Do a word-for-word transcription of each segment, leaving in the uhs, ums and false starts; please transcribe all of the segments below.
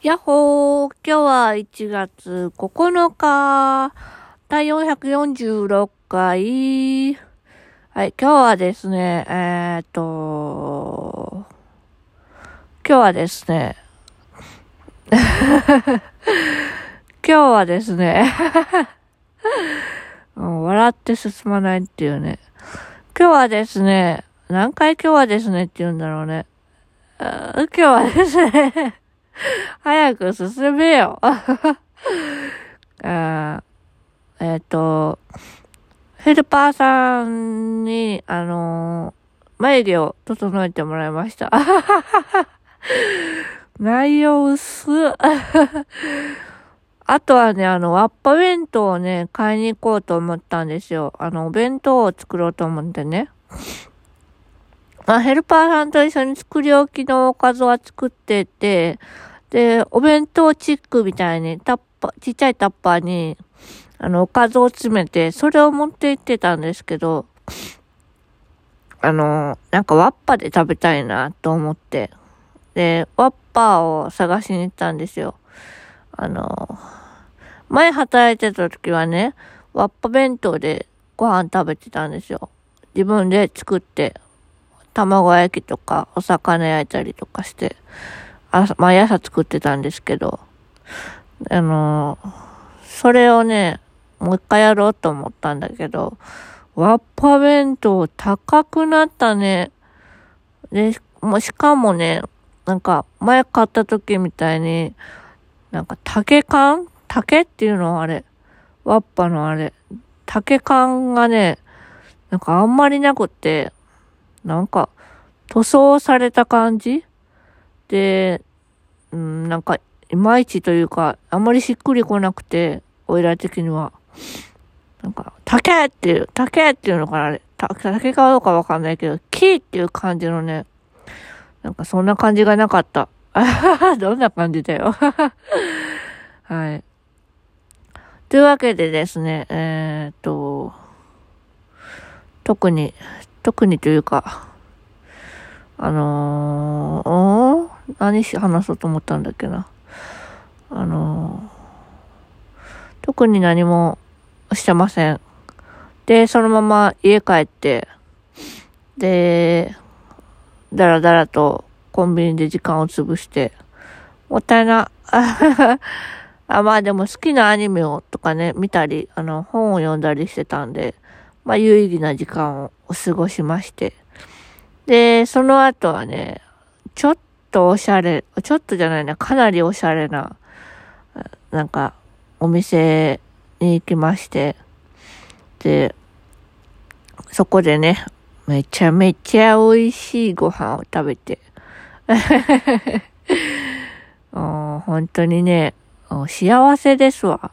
やっほー、今日はいちがつここのか、だいよんひゃくよんじゅうろっかい。はい、今日はですね、えーっと、今日はですね、今日はですね、笑って進まないっていうね。今日はですね、何回今日はですねって言うんだろうね。今日はですね、早く進めよ。あえっと、ヘルパーさんに、あのー、眉毛を整えてもらいました。内容薄。あとはね、あの、わっぱ弁当をね、買いに行こうと思ったんですよ。あの、お弁当を作ろうと思ってね。あ、ヘルパーさんと一緒に作り置きのおかずは作ってて、で、お弁当チックみたいに、タッパ、ちっちゃいタッパーに、あの、おかずを詰めて、それを持って行ってたんですけど、あの、なんかワッパで食べたいなと思って、で、ワッパーを探しに行ったんですよ。あの、前働いてた時はね、ワッパ弁当でご飯食べてたんですよ。自分で作って。卵焼きとかお魚焼いたりとかして朝毎朝作ってたんですけど、あのー、それをねもう一回やろうと思ったんだけど、わっぱ弁当高くなったね。でもしかもね、なんか前買った時みたいになんか竹缶竹っていうのはあれわっぱのあれ竹缶がねなんかあんまりなくて、なんか、塗装された感じで、うん、なんか、いまいちというか、あんまりしっくりこなくて、おいら的には。なんか、竹っていう、竹っていうのかな、あれ。竹かどうかわかんないけど、木っていう感じのね、なんかそんな感じがなかった。どんな感じだよ。はい。というわけでですね、えーっと、特に、特にというか、あのー、何し話そうと思ったんだっけな。あのー、特に何もしてません。で、そのまま家帰って、で、だらだらとコンビニで時間を潰して、もったいな。あ、まあでも好きなアニメをとかね、見たり、あの、本を読んだりしてたんで、まあ、有意義な時間をお過ごしまして。で、その後はね、ちょっとおしゃれ、ちょっとじゃないな、かなりおしゃれな、なんか、お店に行きまして。で、そこでね、めちゃめちゃ美味しいご飯を食べて。本当にね、幸せですわ。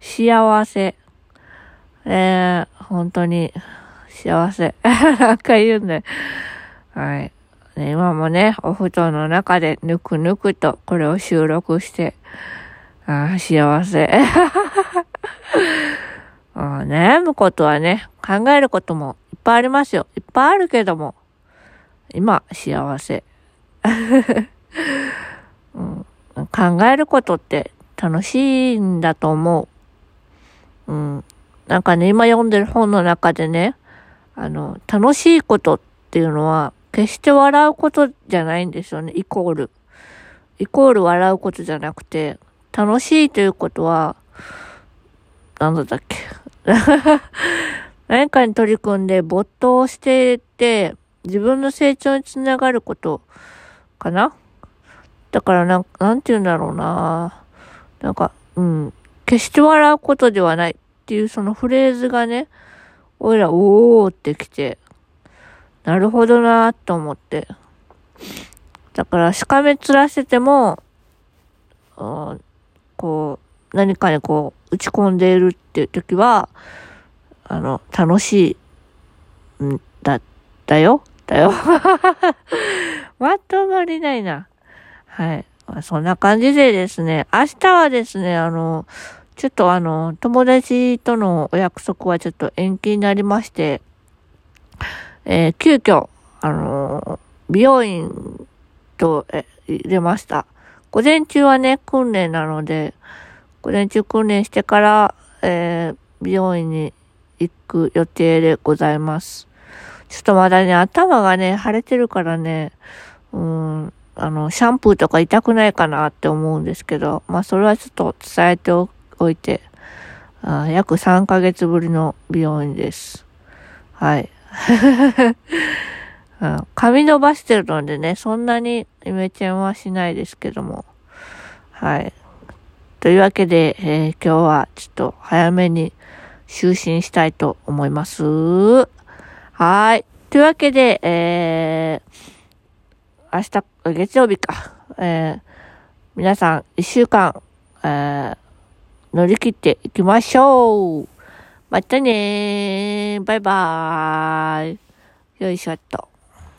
幸せ。えー、本当に幸せ。なんか言うんだよ。はい、ね。今もね、お布団の中でぬくぬくとこれを収録して、ああ、幸せ。悩むことはね、考えることもいっぱいありますよ。いっぱいあるけども、今、幸せ。うん、考えることって楽しいんだと思う。うんなんかね、今読んでる本の中でね、あの、楽しいことっていうのは、決して笑うことじゃないんですよね、イコール。イコール笑うことじゃなくて、楽しいということは、なんだったっけ。何かに取り組んで没頭していて、自分の成長につながることかな。だからなん、なんて言うんだろうな。なんか、うん、決して笑うことではない。っていうそのフレーズがね、おいらおーってきて、なるほどなーと思って。だからしかめ面してても、うん、こう何かにこう打ち込んでいるっていう時は、あの楽しいんだだよだよ。まとまりないな。はい、まあ、そんな感じでですね、明日はですねあの。ちょっとあの、友達とのお約束はちょっと延期になりまして、えー、急遽、あのー、美容院と、え、入れました。午前中はね、訓練なので、午前中訓練してから、えー、美容院に行く予定でございます。ちょっとまだね、頭がね、腫れてるからね、うーん、あの、シャンプーとか痛くないかなって思うんですけど、まあ、それはちょっと伝えておいて、あ、約さんかげつぶりの美容院です。はい。うん、髪伸ばしてるのでね、そんなにイメチェンはしないですけども。はい。というわけで、えー、今日はちょっと早めに就寝したいと思います。はい。というわけで、えー、明日、月曜日か。えー、皆さん一週間、えー、乗り切っていきましょう。またねー。バイバーイ。よいしょっと。